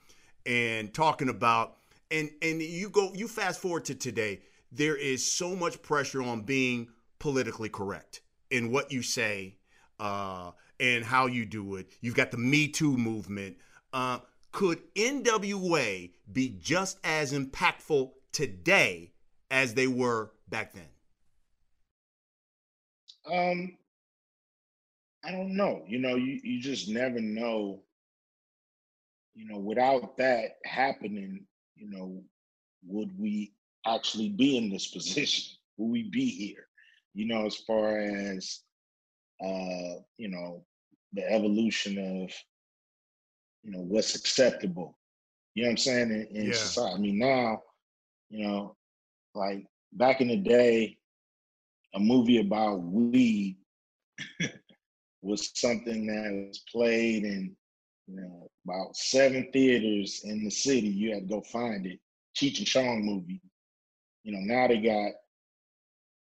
and talking about. And and you go, you fast forward to today. There is so much pressure on being politically correct in what you say. Uh, and how you do it. You've got the Me Too movement. Uh, could N W A be just as impactful today as they were back then? Um, I don't know. You know, you, you just never know. You know, without that happening, you know, would we actually be in this position? Would we be here? You know, as far as Uh, you know, the evolution of, you know, what's acceptable. You know what I'm saying? In, in yeah. society. I mean, now, you know, like back in the day, a movie about weed was something that was played in, you know, about seven theaters in the city. You had to go find it. Cheech and Chong movie. You know, now they got,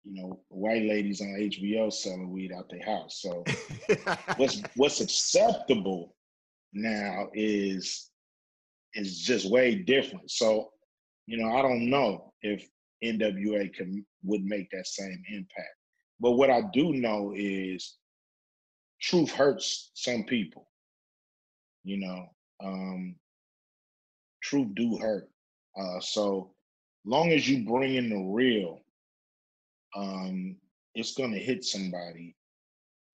you know, white ladies on H B O selling weed out their house. So what's what's acceptable now is is just way different. So, you know, I don't know if N W A can, would make that same impact. But what I do know is truth hurts some people. You know, um, truth do hurt. Uh, so long as you bring in the real, Um, it's gonna hit somebody.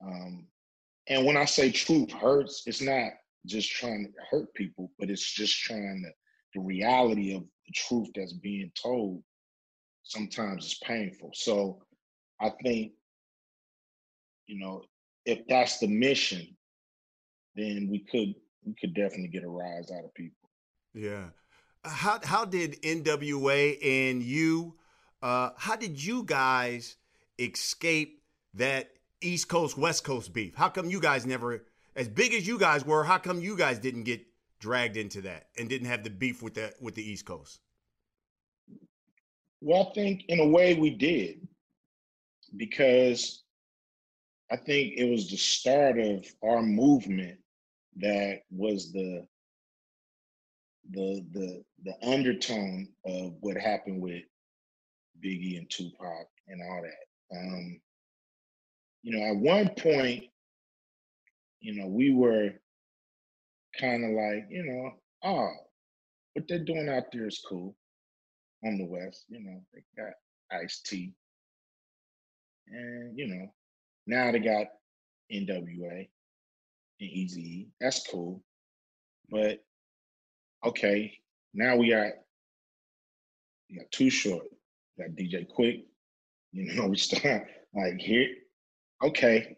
Um, and when I say truth hurts, it's not just trying to hurt people, but it's just trying to, the reality of the truth that's being told sometimes is painful. So I think, you know, if that's the mission, then we could we could definitely get a rise out of people. Yeah. How how did N W A and you Uh, how did you guys escape that East Coast, West Coast beef? How come you guys never, as big as you guys were, how come you guys didn't get dragged into that and didn't have the beef with the, with the East Coast? Well, I think in a way we did, because I think it was the start of our movement that was the the the the undertone of what happened with Biggie and Tupac and all that. Um, you know, at one point, you know, we were kind of like, you know, oh, what they're doing out there is cool on the West. You know, they got Ice-T. And, you know, now they got N W A and Eazy-E. That's cool. But, okay, now we got, we got Too Short. We got D J Quick. You know, we start like here. Okay,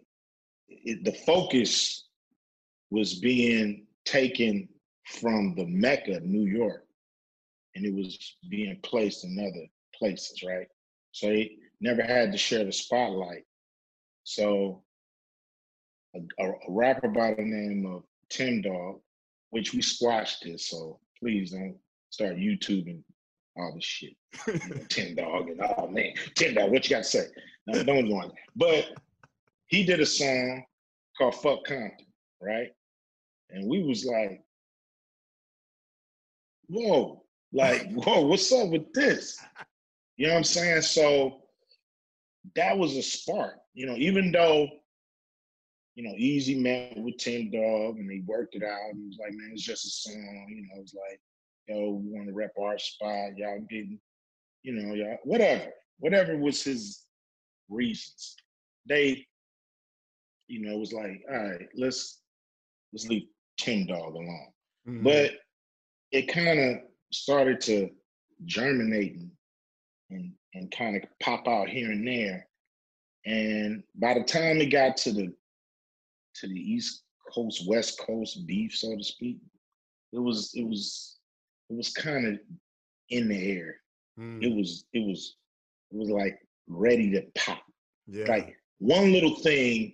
it, the focus was being taken from the Mecca, New York, and it was being placed in other places, right? So it never had to share the spotlight. So a, a rapper by the name of Tim Dog, which we squashed this, so please don't start YouTubing all this shit. You know, Tim Dog and oh man, Tim Dog, what you got to say? No, no one's going. But he did a song called Fuck Compton, right? And we was like, whoa, like, whoa, what's up with this? You know what I'm saying? So that was a spark, you know, even though, you know, Eazy met with Tim Dog and they worked it out. And he was like, man, it's just a song. You know, it was like, yo, we want to rep our spot. Y'all didn't, you know, y'all, whatever, whatever was his reasons. They, you know, it was like, all right, let's, let's leave Tim Dog alone. Mm-hmm. But it kind of started to germinate and, and kind of pop out here and there. And by the time it got to the to the East Coast, West Coast beef, so to speak, it was it was it was kind of in the air. Mm. It was it was it was like ready to pop. Yeah. Like one little thing.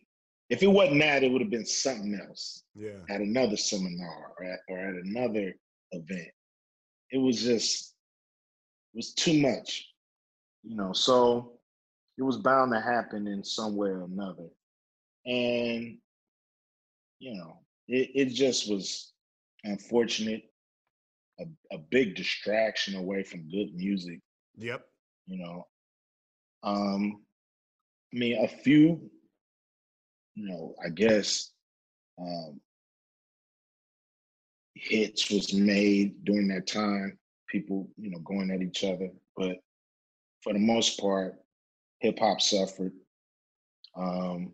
If it wasn't that, it would have been something else. Yeah. At another seminar or at, or at another event. It was just, it was too much, you know, so it was bound to happen in some way or another. And, you know, it, it just was unfortunate, a, a big distraction away from good music. Yep. You know, um, I mean, a few, you know, I guess um, hits was made during that time, people, you know, going at each other. But for the most part, hip hop suffered. Um,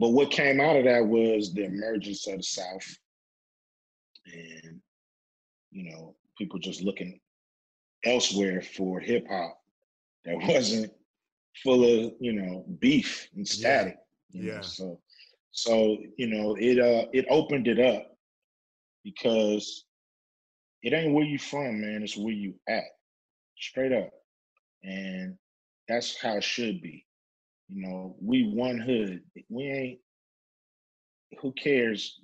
but what came out of that was the emergence of the South. And, you know, people just looking elsewhere for hip hop that wasn't full of, you know, beef and static. Yeah. You know? Yeah. So, so, you know, it, uh, it opened it up because it ain't where you from, man. It's where you at, straight up. And that's how it should be. You know, we one hood. We ain't, who cares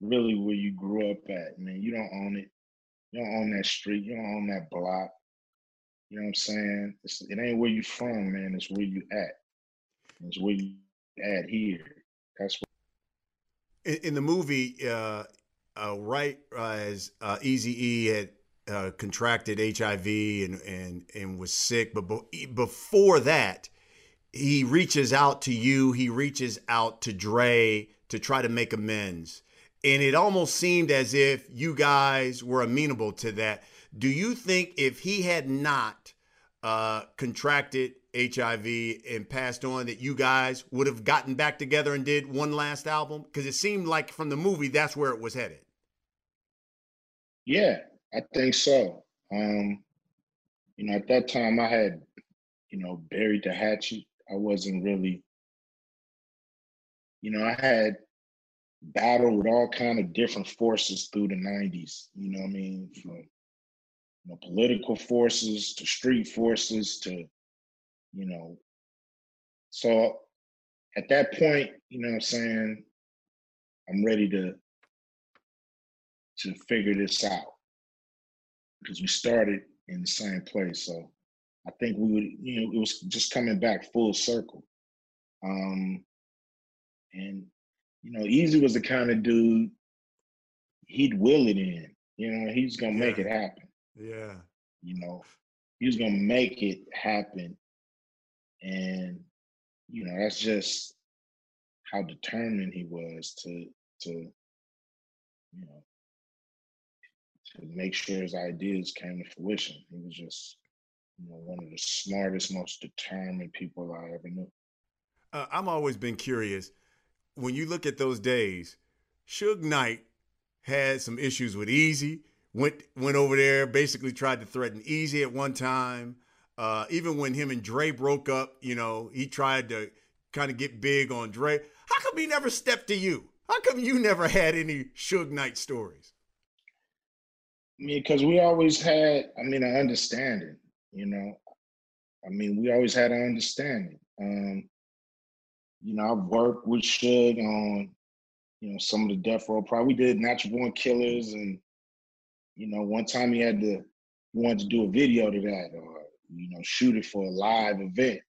really where you grew up at, man? You don't own it. You don't own that street. You don't own that block. You know what I'm saying? It's, it ain't where you from, man. It's where you at. It's where you at here. That's where. In, in the movie, uh, uh, right uh, as uh, Eazy-E had uh, contracted H I V and and and was sick, but be- before that, he reaches out to you. He reaches out to Dre to try to make amends, and it almost seemed as if you guys were amenable to that. Do you think if he had not uh, contracted H I V and passed on that you guys would have gotten back together and did one last album? Because it seemed like from the movie, that's where it was headed. Yeah, I think so. Um, you know, at that time I had, you know, buried the hatchet. I wasn't really, you know, I had battled with all kind of different forces through the nineties. You know what I mean? From, you know, political forces to street forces to, you know. So at that point, you know what I'm saying, I'm ready to to figure this out because we started in the same place. So I think we would, you know, it was just coming back full circle. Um, and, you know, Eazy was the kind of dude, he'd will it in. You know, he's going to yeah. make it happen. Yeah. You know, he's going to make it happen. And, you know, that's just how determined he was to, to you know, to make sure his ideas came to fruition. He was just, you know, one of the smartest, most determined people I ever knew. Uh, I've always been curious. When you look at those days, Suge Knight had some issues with Eazy, went went over there, basically tried to threaten Eazy at one time. Uh, even when him and Dre broke up, you know, he tried to kind of get big on Dre. How come he never stepped to you? How come you never had any Suge Knight stories? I mean, because we always had, I mean, an understanding, you know. I mean, we always had an understanding. Um, you know, I've worked with Suge on, you know, some of the Death Row Project. We did Natural Born Killers, and, you know, one time he had to, he wanted to do a video to that or, you know, shoot it for a live event.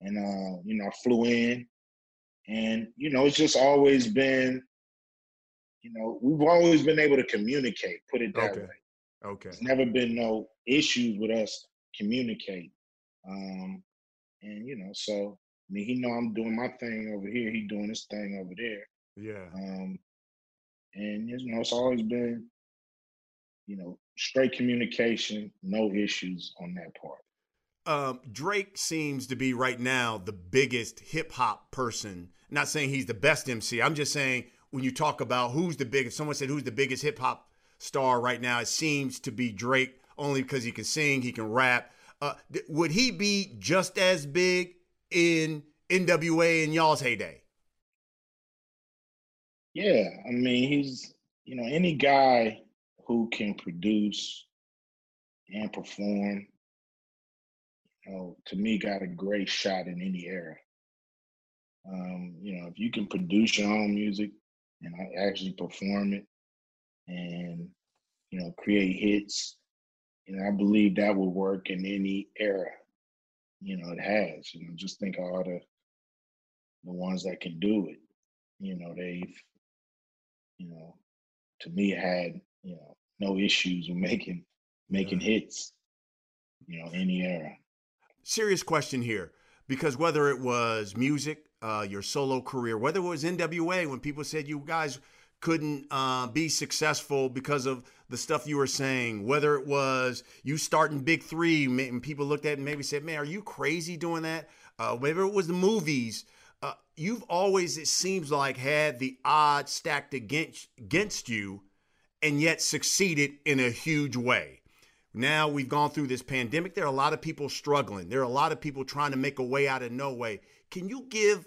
And, uh, you know, I flew in. And, you know, it's just always been, you know, we've always been able to communicate, put it that okay. way. Okay. There's never been no issues with us communicating. Um, and, you know, so, I mean, he know I'm doing my thing over here. He doing his thing over there. Yeah. Um, and, you know, it's always been, you know, straight communication, no issues on that part. Um, Drake seems to be right now the biggest hip-hop person. I'm not saying he's the best M C. I'm just saying when you talk about who's the biggest, someone said who's the biggest hip-hop star right now, it seems to be Drake, only because he can sing, he can rap. Uh, th- would he be just as big in N W A in y'all's heyday? Yeah, I mean, he's, you know, any guy who can produce and perform, you know, to me, got a great shot in any era. Um, you know, if you can produce your own music and actually perform it and, you know, create hits, you know, I believe that would work in any era. You know, it has. You know, just think of all the the ones that can do it. You know, they've, you know, to me had, you know, no issues with making making yeah. hits, you know, any era. Serious question here, because whether it was music, uh, your solo career, whether it was N W A when people said you guys couldn't uh, be successful because of the stuff you were saying, whether it was you starting Big Three and people looked at it and maybe said, man, are you crazy doing that? Uh, whether it was the movies, uh, you've always, it seems like, had the odds stacked against against you and yet succeeded in a huge way. Now we've gone through this pandemic. There are a lot of people struggling. There are a lot of people trying to make a way out of no way. Can you give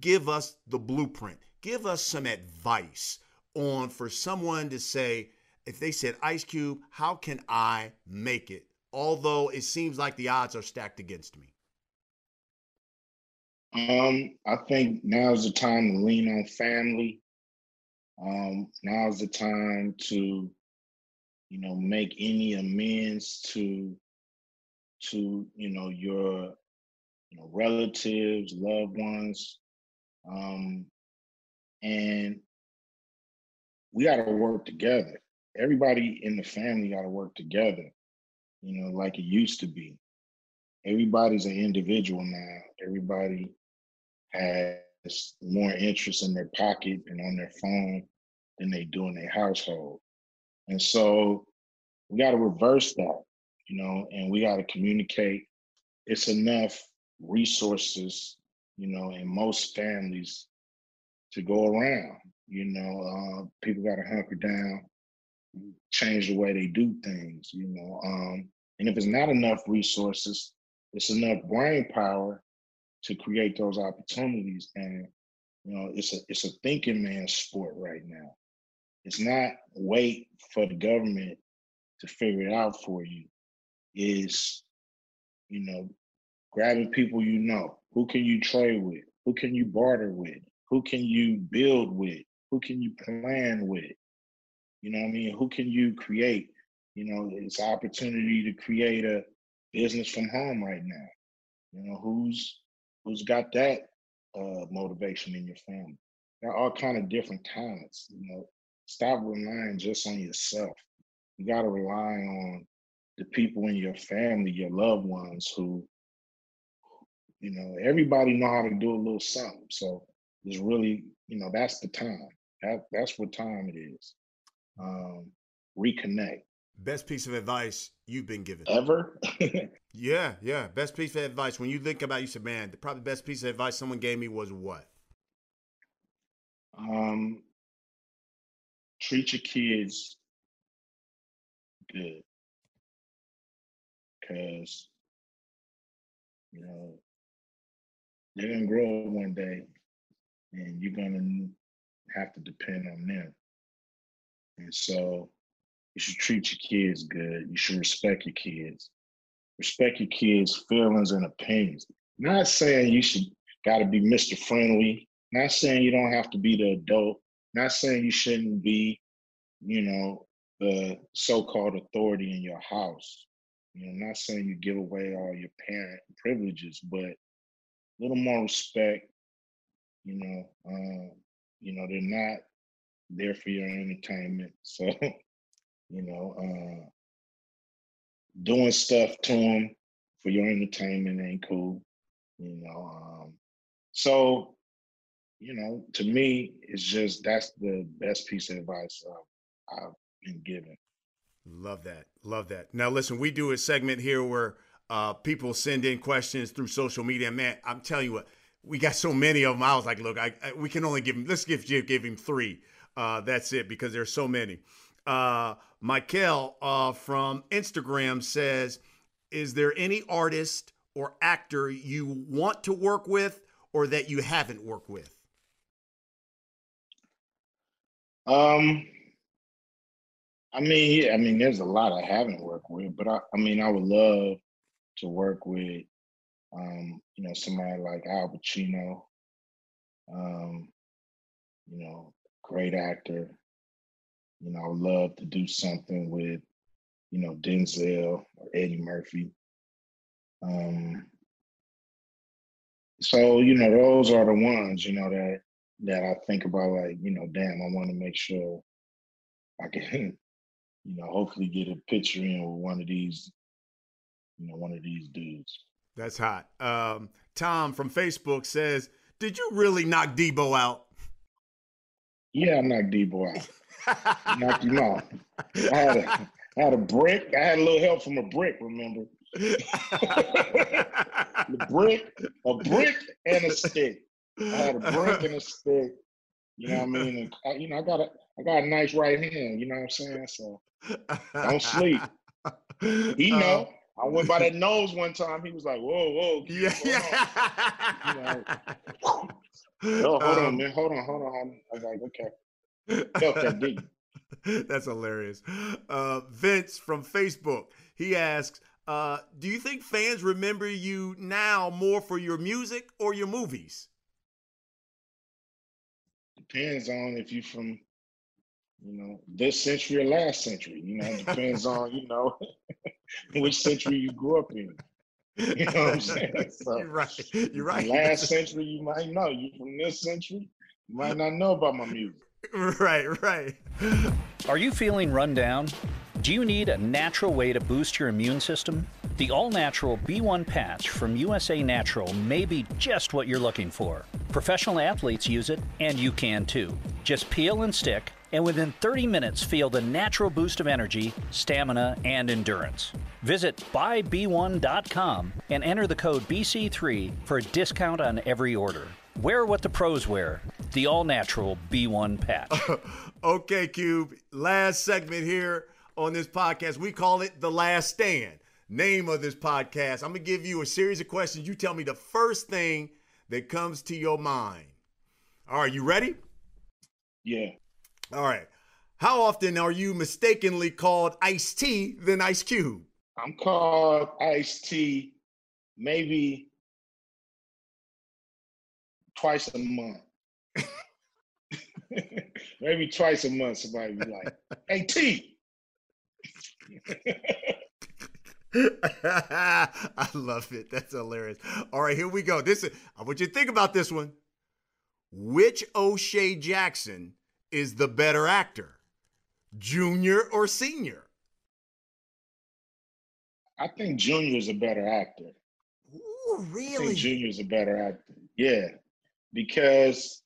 give us the blueprint? Give us some advice on for someone to say, if they said, Ice Cube, how can I make it? Although it seems like the odds are stacked against me. Um, I think now's the time to lean on family. Um, now's the time to, you know, make any amends to, to, you know, your, you know, relatives, loved ones. Um, and we got to work together. Everybody in the family got to work together, you know, like it used to be. Everybody's an individual now. Everybody has more interest in their pocket and on their phone than they do in their household. And so we got to reverse that, you know, and we got to communicate. It's enough resources, you know, in most families to go around. You know, uh, people got to hunker down, change the way they do things, you know. Um, and if it's not enough resources, it's enough brain power to create those opportunities. And, you know, it's a it's a thinking man's sport right now. It's not wait for the government to figure it out for you. It's, you know, grabbing people you know. Who can you trade with? Who can you barter with? Who can you build with? Who can you plan with? You know what I mean? Who can you create? You know, it's an opportunity to create a business from home right now. You know, who's who's got that uh, motivation in your family? There are all kind of different talents, you know. Stop relying just on yourself. you got to rely on the people in your family, your loved ones who, you know, everybody know how to do a little something. So it's really, you know, that's the time. That, that's what time it is. Um, reconnect. Best piece of advice you've been given ever? yeah, yeah. Best piece of advice. When you think about it, you said, man, the probably best piece of advice someone gave me was what? Um, treat your kids good. Because, you know, they're going to grow up one day and you're going to have to depend on them. And so you should treat your kids good. You should respect your kids. Respect your kids' feelings and opinions. Not saying you should got to be Mister Friendly. Not saying you don't have to be the adult. Not saying you shouldn't be, you know, the so-called authority in your house. You know, not saying you give away all your parent privileges, but a little more respect. You know, um, you know, they're not there for your entertainment. So, you know, uh, doing stuff to them for your entertainment ain't cool. You know, um, so, you know, to me, it's just that's the best piece of advice I've, I've been given. Love that. Love that. Now, listen, we do a segment here where uh, people send in questions through social media. Man, I'm telling you what, we got so many of them. I was like, look, I, I, we can only give him, let's give, give him three. Uh, that's it, because there's so many. Uh, Michael uh, from Instagram says, is there any artist or actor you want to work with or that you haven't worked with? Um. I mean, yeah, I mean, there's a lot I haven't worked with, but I, I mean, I would love to work with, um, you know, somebody like Al Pacino, um, you know, great actor. You know, I would love to do something with, you know, Denzel or Eddie Murphy. Um, so, you know, those are the ones, you know, that that I think about, like, you know, damn, I want to make sure I can, you know, hopefully get a picture in with one of these, you know, one of these dudes. That's hot. Um, Tom from Facebook says, did you really knock Debo out? Yeah, I knocked Debo out. I knocked him out. I had, a, I had a brick. I had a little help from a brick, remember? the brick, a brick and a stick. I had a brick and a stick. You know what I mean? And I, you know, I got a, I got a nice right hand. You know what I'm saying? So don't sleep. He know. Uh, I went by that nose one time. He was like, "Whoa, whoa, yeah, yeah." You know, oh, hold um, on, man. Hold on, hold on. I was like, okay. Felt that deep. That's hilarious. Uh, Vince from Facebook. He asks, uh, "Do you think fans remember you now more for your music or your movies?" Depends on if you're from, you know, this century or last century. You know, it depends on, you know, which century you grew up in. You know what I'm saying? So you're right. You're right. Last century, you might know. You from this century, you might not know about my music. Right, right. Are you feeling run down? Do you need a natural way to boost your immune system? The all-natural B one patch from U S A Natural may be just what you're looking for. Professional athletes use it, and you can too. Just peel and stick, and within thirty minutes, feel the natural boost of energy, stamina, and endurance. Visit buy b one dot com and enter the code B C three for a discount on every order. Wear what the pros wear, the all-natural B one patch. Okay, Cube, last segment here on this podcast. We call it The Last Stand. Name of this podcast. I'm gonna give you a series of questions. You tell me the first thing that comes to your mind. All right, you ready? Yeah. All right. How often are you mistakenly called Ice T than Ice Cube? I'm called Ice T maybe twice a month. Maybe twice a month somebody be like, "Hey T." I love it. That's hilarious. All right, here we go. This is, I want you to think about this one. Which O'Shea Jackson is the better actor, junior or senior? I think Junior's a better actor. Ooh, really? I think Junior's a better actor. Yeah, because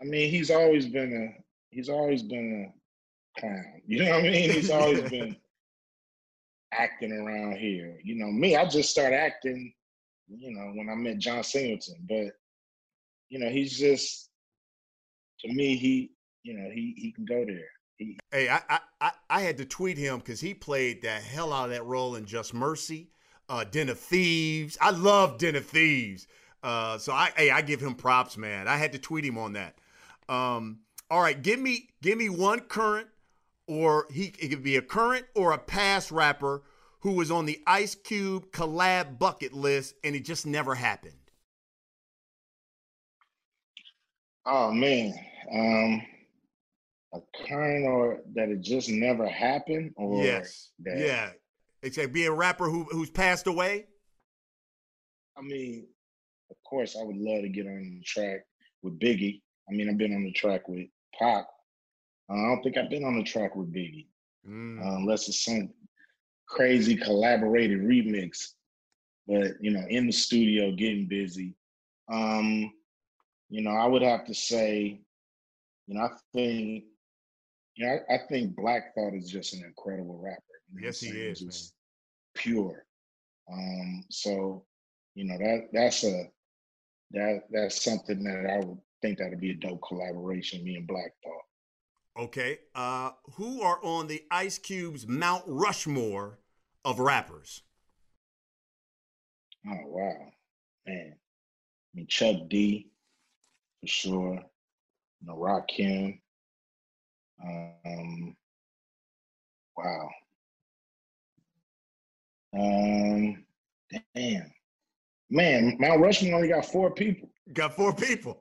I mean, he's always been a he's always been a clown. You know what I mean? He's always been acting around here. You know, me, I just started acting, you know, when I met John Singleton. But you know, he's just, to me, he, you know, he he can go there. He, hey, I I I had to tweet him because he played the hell out of that role in Just Mercy, uh, Den of Thieves. I love Den of Thieves. Uh, so I hey, I give him props, man. I had to tweet him on that. Um, all right, give me give me one current, or he it could be a current or a past rapper who was on the Ice Cube collab bucket list and it just never happened. Oh man, um, a current or that it just never happened, or yes, that, yeah, except being a rapper who who's passed away. I mean, of course, I would love to get on the track with Biggie. I mean, I've been on the track with Pop. Uh, I don't think I've been on the track with Biggie, mm. uh, unless it's some crazy collaborated remix. But, you know, in the studio, getting busy. Um, you know, I would have to say, you know, I think, you know, I, I think Black Thought is just an incredible rapper. You know, yes, he is, just man. Pure. Um, so, you know, that that's a that that's something that I would think that would be a dope collaboration, me and Black Thought. Okay, uh, who are on the Ice Cube's Mount Rushmore of rappers? Oh, wow, man. I mean, Chuck D, for sure. You know, Rakim. Um, wow. Um, damn. Man, Mount Rushmore only got four people. Got four people.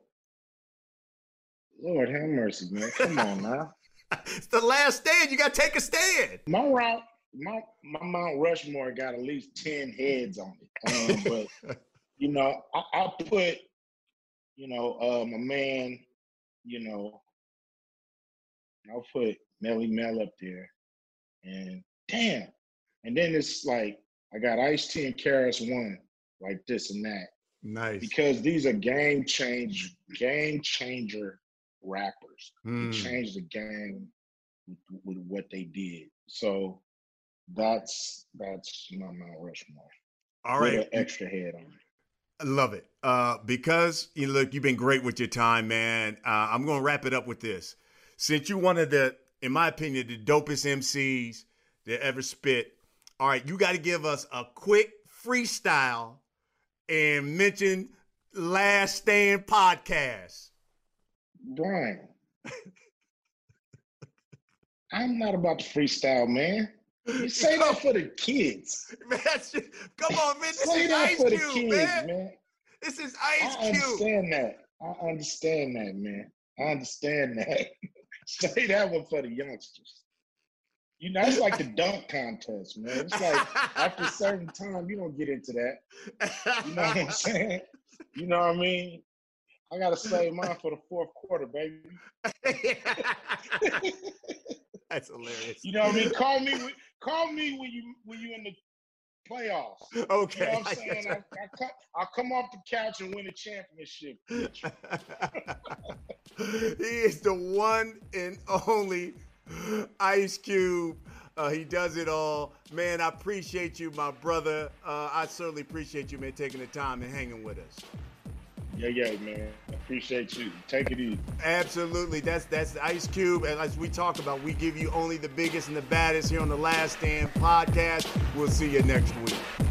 Lord have mercy, man. Come on now. It's the last stand. You got to take a stand. My route, my, my Mount Rushmore got at least ten heads on it. Um, but, you know, I, I put, you know, uh, my man, you know, I'll put Melly Mel up there. And damn. And then it's like, I got Ice-T and Karis one, like this and that. Nice. Because these are game change, game changer rappers. Mm. They changed the game with, with what they did. So that's that's my Mount Rushmore. All right, with an extra head on it. I love it. Uh, because you know, look, you've been great with your time, man. Uh, I'm gonna wrap it up with this. Since you're one of the, in my opinion, the dopest M Cs that ever spit. All right, you got to give us a quick freestyle and mention Last Stand Podcast. Brian, I'm not about to freestyle, man. You say that for the kids. Man, just, come on, man. This say is that Ice for Cube, the kids, man. man. This is Ice Cube. I understand Cube. that. I understand that, man. I understand that. Say that one for the youngsters. You know, it's like the dunk contest, man. It's like after a certain time, you don't get into that. You know what I'm saying? You know what I mean? I got to save mine for the fourth quarter, baby. That's hilarious. You know what I mean? Call me when, call me when you when you in the playoffs. Okay. You know what I'm saying? I, I, come, I come off the couch and win a championship. He is the one and only Ice Cube. Uh, he does it all. Man, I appreciate you, my brother. Uh, I certainly appreciate you, man, taking the time and hanging with us. Yeah, yeah, man. Appreciate you. Take it easy. Absolutely. That's that's the Ice Cube. And as we talk about, we give you only the biggest and the baddest here on the Last Stand Podcast. We'll see you next week.